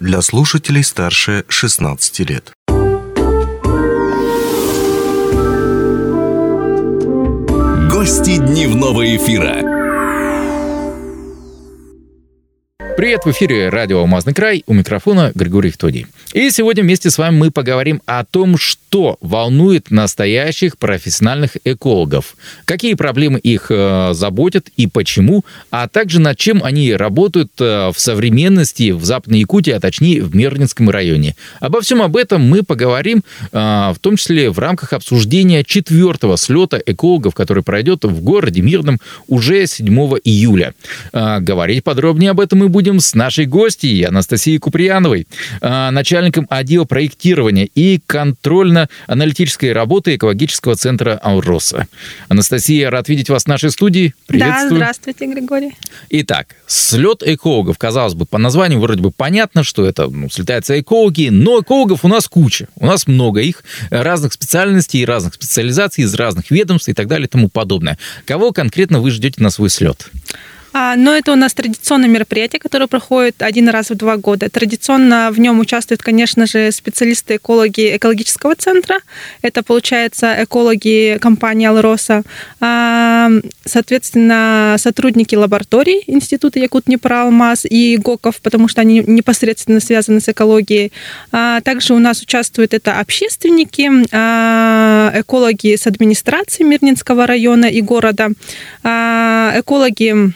для слушателей старше 16 лет. Гости дневного эфира. Привет, в эфире радио «Алмазный край», у микрофона Григорий Эхтодий. И сегодня вместе с вами мы поговорим о том, что волнует настоящих профессиональных экологов, какие проблемы их заботят и почему, а также над чем они работают в современности в Западной Якутии, а точнее в Мирнинском районе. Обо всем об этом мы поговорим, в том числе в рамках обсуждения 4-го слета экологов, который пройдет в городе Мирном уже 7 июля. Говорить подробнее об этом мы будем с нашей гостьей Анастасией Куприяновой, начальником отдела проектирования и контрольно-аналитической работы Экологического центра «Алроса». Анастасия, рад видеть вас в нашей студии. Приветствую. Да, здравствуйте, Григорий. Итак, слет экологов. Казалось бы, по названию вроде бы понятно, что это слетаются экологи, но экологов у нас куча, у нас много их, разных специальностей, разных специализаций, из разных ведомств и так далее и тому подобное. Кого конкретно вы ждете на свой слет? Но это у нас традиционное мероприятие, которое проходит один раз в 2 года. Традиционно в нем участвуют, конечно же, специалисты-экологи Экологического центра. Это, получается, экологи компании «Алроса», соответственно, сотрудники лабораторий Института Якутнипроалмаз и ГОКов, потому что они непосредственно связаны с экологией. Также у нас участвуют это общественники, экологи с администрации Мирнинского района и города, экологи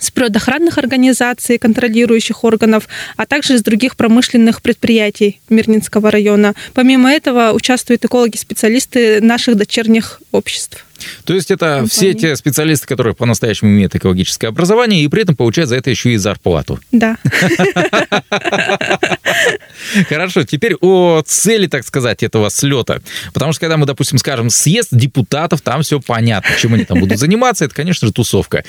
с природоохранных организаций, контролирующих органов, а также из других промышленных предприятий Мирнинского района. Помимо этого участвуют экологи-специалисты наших дочерних обществ. То есть это компании. Все те специалисты, которые по-настоящему имеют экологическое образование и при этом получают за это еще и зарплату. Да. Хорошо, теперь о цели, так сказать, этого слета. Потому что когда мы, допустим, скажем, съезд депутатов, там все понятно, чем они там будут заниматься, это, конечно же, тусовка.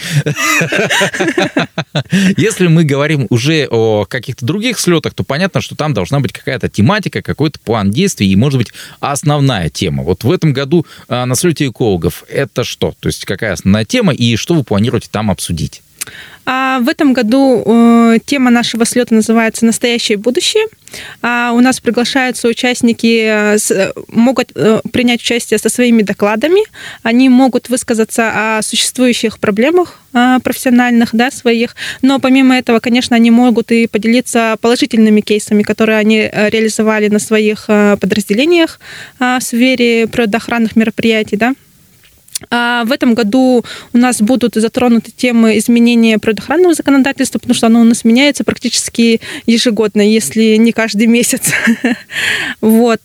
Если мы говорим уже о каких-то других слетах, то понятно, что там должна быть какая-то тематика, какой-то план действий и, может быть, основная тема. Вот в этом году на слете экологов это что? То есть какая основная тема и что вы планируете там обсудить? В этом году тема нашего слета называется «Настоящее будущее». У нас приглашаются участники, могут принять участие со своими докладами, они могут высказаться о существующих проблемах профессиональных, да, своих, но помимо этого, конечно, они могут и поделиться положительными кейсами, которые они реализовали на своих подразделениях в сфере природоохранных мероприятий, да. В этом году у нас будут затронуты темы изменения природоохранного законодательства, потому что оно у нас меняется практически ежегодно, если не каждый месяц. Вот.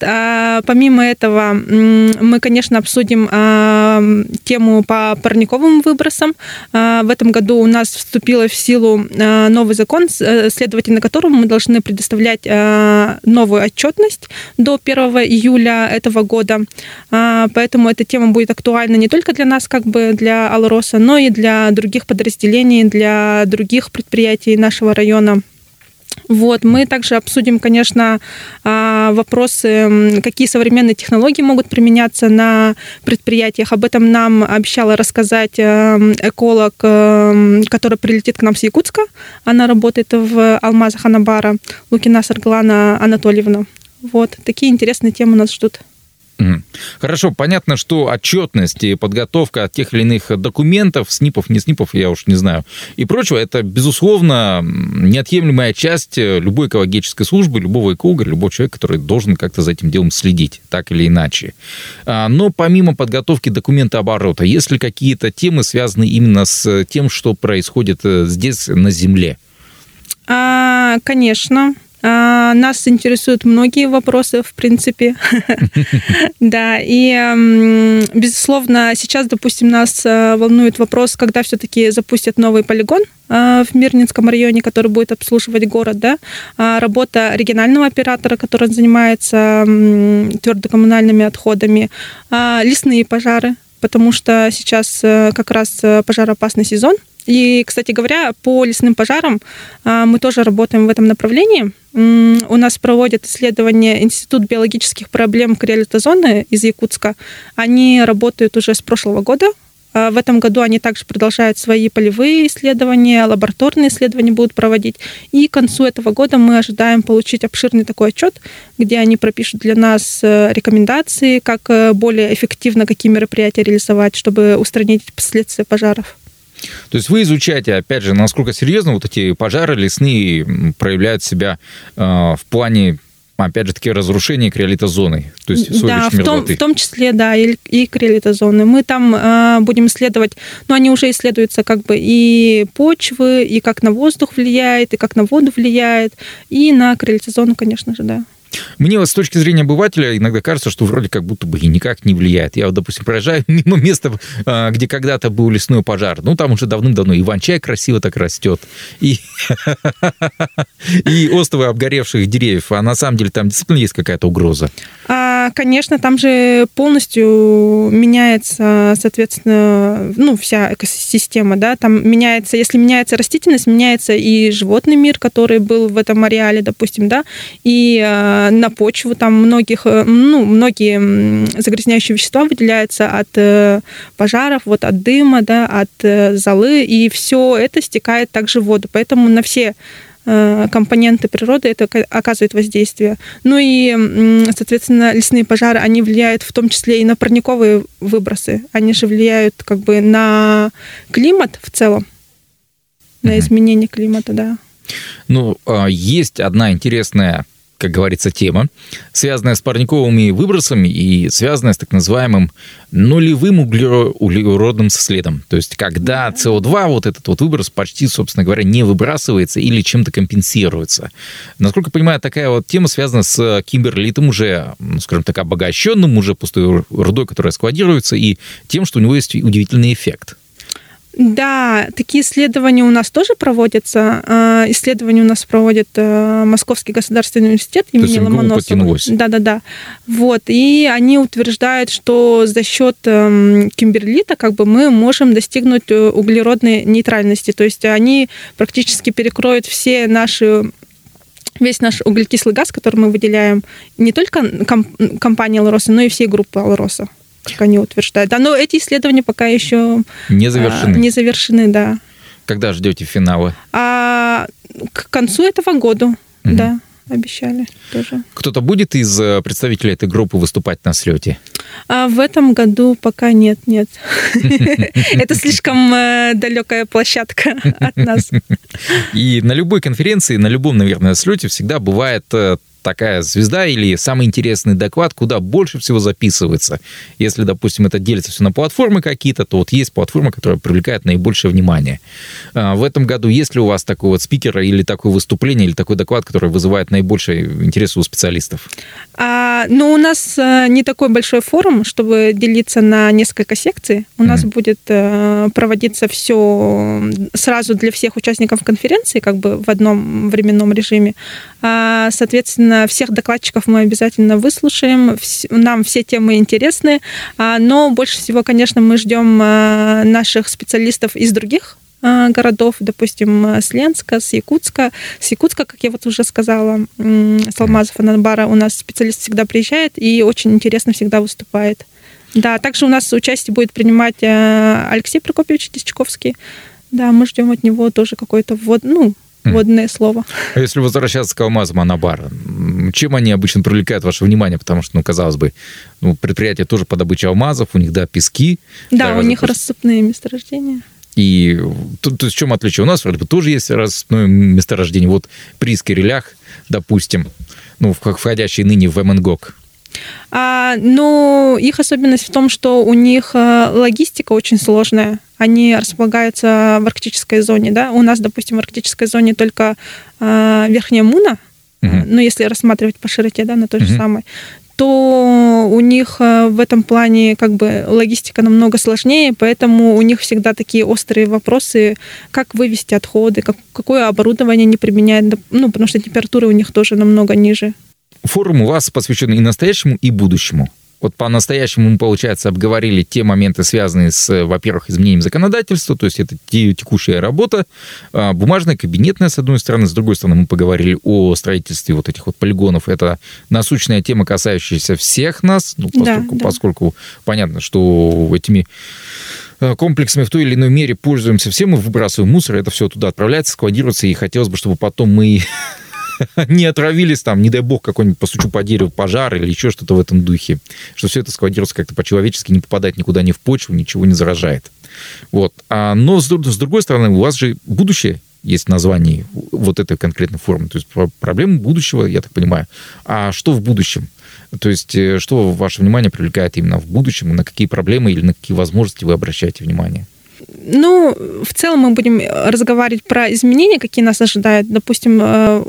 Помимо этого, мы, конечно, обсудим тему по парниковым выбросам. В этом году у нас вступил в силу новый закон, следовательно которому мы должны предоставлять новую отчетность до 1 июля этого года. Поэтому эта тема будет актуальна не только для нас, как бы для «Алроса», но и для других подразделений, для других предприятий нашего района. Вот. Мы также обсудим, конечно, вопросы, какие современные технологии могут применяться на предприятиях. Об этом нам обещала рассказать эколог, который прилетит к нам с Якутска. Она работает в «Алмазах Анабара», Лукина Саргалан Анатольевна. Вот. Такие интересные темы нас ждут. Хорошо, понятно, что отчетность и подготовка тех или иных документов, СНИПов, не СНИПов, я уж не знаю, и прочего, это, безусловно, неотъемлемая часть любой экологической службы, любого эколога, любого человека, который должен как-то за этим делом следить, так или иначе. Но помимо подготовки документооборота, есть ли какие-то темы, связанные именно с тем, что происходит здесь, на Земле? Конечно. Нас интересуют многие вопросы, в принципе. Да, и, безусловно, сейчас, допустим, нас волнует вопрос, когда все-таки запустят новый полигон в Мирнинском районе, который будет обслуживать город, да, работа регионального оператора, который занимается твердокоммунальными отходами, лесные пожары, потому что сейчас как раз пожароопасный сезон. И, кстати говоря, по лесным пожарам мы тоже работаем в этом направлении. У нас проводят исследования Институт биологических проблем криолитозоны из Якутска. Они работают уже с прошлого года В этом году они также продолжают свои полевые исследования, лабораторные исследования будут проводить. И к концу этого года мы ожидаем получить обширный такой отчет, где они пропишут для нас рекомендации, как более эффективно какие мероприятия реализовать, чтобы устранить последствия пожаров. То есть вы изучаете, опять же, насколько серьезно вот эти пожары лесные проявляют себя в плане, опять же, таки разрушения криолитозоны, то есть да, в том числе, да, и криолитозоны. Мы там будем исследовать, но они уже исследуются как бы и почвы, и как на воздух влияет, и как на воду влияет, и на криолитозону, конечно же, да. Мне вот с точки зрения обывателя иногда кажется, что вроде как будто бы и никак не влияет. Я вот, допустим, проезжаю мимо места, где когда-то был лесной пожар. Ну, там уже давным-давно иван-чай красиво так растет. И остовы обгоревших деревьев. А на самом деле там действительно есть какая-то угроза. Конечно, там же полностью меняется, соответственно, вся экосистема, да, там меняется, если меняется растительность, меняется и животный мир, который был в этом ареале, допустим, да, и на почву там многие загрязняющие вещества выделяются от пожаров, вот от дыма, да, от золы, и все это стекает также в воду, поэтому на все компоненты природы это оказывает воздействие. Ну и, соответственно, лесные пожары, они влияют в том числе и на парниковые выбросы. Они же влияют как бы на климат в целом, на изменение климата, да. Ну, есть одна интересная, как говорится, тема, связанная с парниковыми выбросами и связанная с так называемым нулевым углеродным следом. То есть, когда СО2, вот этот вот выброс почти, собственно говоря, не выбрасывается или чем-то компенсируется. Насколько я понимаю, такая вот тема связана с кимберлитом уже, скажем так, обогащенным, уже пустой рудой, которая складируется, и тем, что у него есть удивительный эффект. Да, такие исследования у нас тоже проводятся. Исследования у нас проводит Московский государственный университет имени Ломоносова. Да. Вот. И они утверждают, что за счет кимберлита как бы мы можем достигнуть углеродной нейтральности. То есть они практически перекроют весь наш углекислый газ, который мы выделяем, не только компания Алроса, но и всей группы Алроса, как они утверждают. Да, но эти исследования пока еще не завершены, да. Когда ждете финала? К концу этого года, да, обещали тоже. Кто-то будет из представителей этой группы выступать на слете? В этом году пока нет. Это слишком далекая площадка от нас. И на любой конференции, на любом, наверное, слете всегда бывает такая звезда или самый интересный доклад, куда больше всего записывается. Если, допустим, это делится все на платформы какие-то, то вот есть платформа, которая привлекает наибольшее внимание. В этом году есть ли у вас такой вот спикер или такое выступление, или такой доклад, который вызывает наибольший интерес у специалистов? У нас не такой большой форум, чтобы делиться на несколько секций. У нас будет проводиться все сразу для всех участников конференции, как бы в одном временном режиме. Соответственно, всех докладчиков мы обязательно выслушаем, нам все темы интересны, но больше всего, конечно, мы ждем наших специалистов из других городов, допустим, с Ленска, с Якутска, как я вот уже сказала, с Алмазов Анабара у нас специалист всегда приезжает и очень интересно всегда выступает. Да, также у нас участие будет принимать Алексей Прокопьевич Тесчковский, да, мы ждем от него тоже какой-то вводное слово. А если возвращаться к алмазам Анабара, чем они обычно привлекают ваше внимание? Потому что, казалось бы, предприятие тоже по добыче алмазов, у них, да, пески. Да, у них рассыпные месторождения. И то есть в чем отличие? У нас вроде бы тоже есть рассыпное месторождение. Вот при Скирелях, допустим, входящие ныне в МНГОК. Их особенность в том, что у них логистика очень сложная. Они располагаются в арктической зоне, да. У нас, допустим, в арктической зоне только Верхняя Муна, если рассматривать по широте, да, на той же самой, то у них в этом плане как бы логистика намного сложнее, поэтому у них всегда такие острые вопросы, как вывести отходы, какое оборудование они применяют, потому что температуры у них тоже намного ниже. Форум у вас посвящен и настоящему, и будущему. Вот по-настоящему мы, получается, обговорили те моменты, связанные с, во-первых, изменением законодательства, то есть это текущая работа, бумажная, кабинетная, с одной стороны, с другой стороны, мы поговорили о строительстве вот этих вот полигонов. Это насущная тема, касающаяся всех нас, поскольку понятно, что этими комплексами в той или иной мере пользуемся все, мы выбрасываем мусор, это все туда отправляется, складируется, и хотелось бы, чтобы потом мы не отравились там, не дай бог, какой-нибудь постучу по дереву пожар или еще что-то в этом духе, что все это складируется как-то по-человечески, не попадает никуда ни в почву, ничего не заражает. Вот. Но, с другой стороны, у вас же будущее есть в названии вот этой конкретной формы, то есть проблема будущего, я так понимаю. А что в будущем? То есть что ваше внимание привлекает именно в будущем, на какие проблемы или на какие возможности вы обращаете внимание? Ну, в целом мы будем разговаривать про изменения, какие нас ожидают. Допустим,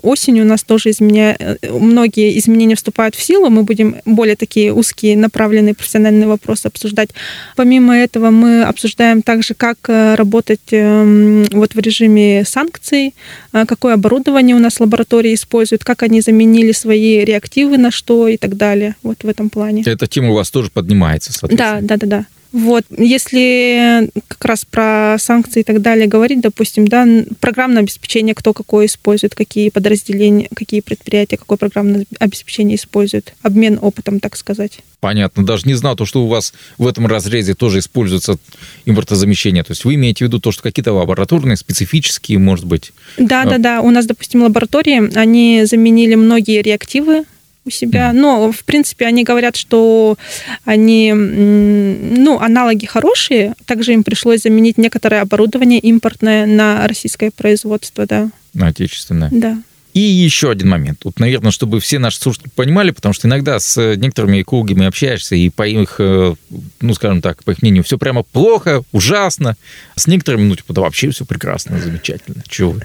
осенью у нас тоже многие изменения вступают в силу. Мы будем более такие узкие, направленные профессиональные вопросы обсуждать. Помимо этого, мы обсуждаем также, как работать вот в режиме санкций, какое оборудование у нас лаборатории используют, как они заменили свои реактивы на что и так далее. Вот в этом плане. Эта тема у вас тоже поднимается, соответственно. Да. Вот, если как раз про санкции и так далее говорить, допустим, да, программное обеспечение, кто какое использует, какие подразделения, какие предприятия, какое программное обеспечение используют, обмен опытом, так сказать. Понятно. Даже не знал, то, что у вас в этом разрезе тоже используется импортозамещение. То есть вы имеете в виду то, что какие-то лабораторные, специфические, может быть? Да. У нас, допустим, лаборатории, они заменили многие реактивы у себя. Но, в принципе, они говорят, что они, аналоги хорошие. Также им пришлось заменить некоторое оборудование импортное на российское производство, да. На отечественное. Да. И еще один момент. Вот, наверное, чтобы все наши слушатели понимали, потому что иногда с некоторыми экологами общаешься, и по их, по их мнению, все прямо плохо, ужасно. С некоторыми, типа, вообще все прекрасно, замечательно. Чего вы?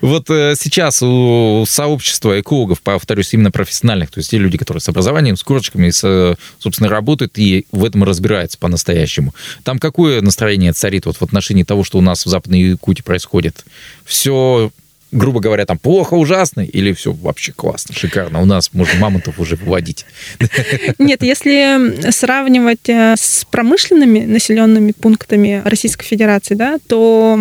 Вот сейчас у сообщества экологов, повторюсь, именно профессиональных, то есть те люди, которые с образованием, с корочками, собственно, работают и в этом разбираются по-настоящему. Там какое настроение царит вот в отношении того, что у нас в Западной Якутии происходит? Все, грубо говоря, там плохо, ужасно, или все вообще классно, шикарно, у нас можно мамонтов уже выводить? Нет, если сравнивать с промышленными населенными пунктами Российской Федерации, да, то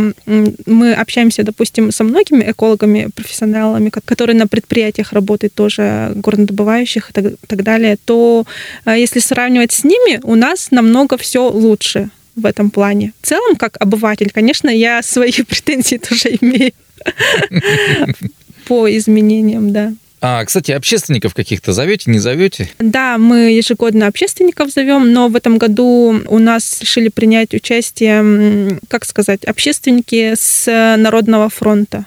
мы общаемся, допустим, со многими экологами, профессионалами, которые на предприятиях работают тоже, горнодобывающих и так далее, то если сравнивать с ними, у нас намного все лучше в этом плане. В целом, как обыватель, конечно, я свои претензии тоже имею по изменениям, да. А, кстати, общественников каких-то зовете, не зовете? Да, мы ежегодно общественников зовем, но в этом году у нас решили принять участие, общественники с Народного фронта.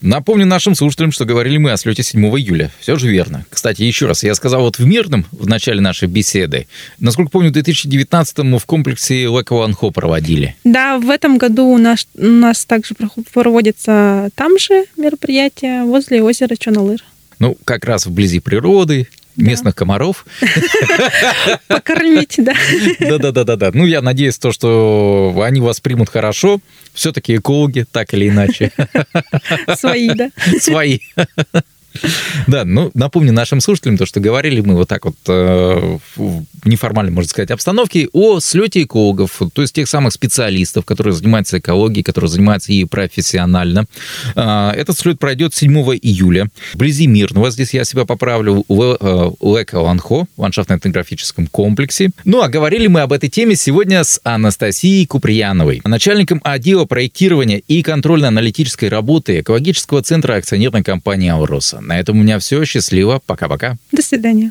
Напомню нашим слушателям, что говорили мы о слете 7 июля. Все же верно. Кстати, еще раз, я сказал в Мирном, в начале нашей беседы, насколько помню, в 2019-м в комплексе Лэкаланхо проводили. Да, в этом году у нас также проводится там же мероприятие возле озера Чоналыр. Как раз вблизи природы, местных комаров. Покормить, да. Да. Я надеюсь, что они вас примут хорошо. Все-таки экологи, так или иначе. Свои, да? Свои. Да, напомню нашим слушателям то, что говорили мы вот так вот в неформальной, можно сказать, обстановке о слете экологов, то есть тех самых специалистов, которые занимаются экологией, которые занимаются ей профессионально. Этот слет пройдет 7 июля вблизи Мирного, здесь я себя поправлю, в Лэкаланхо, ландшафтно-этнографическом комплексе. А говорили мы об этой теме сегодня с Анастасией Куприяновой, начальником отдела проектирования и контрольно-аналитической работы Экологического центра акционерной компании «Алроса». На этом у меня все. Счастливо. Пока-пока. До свидания.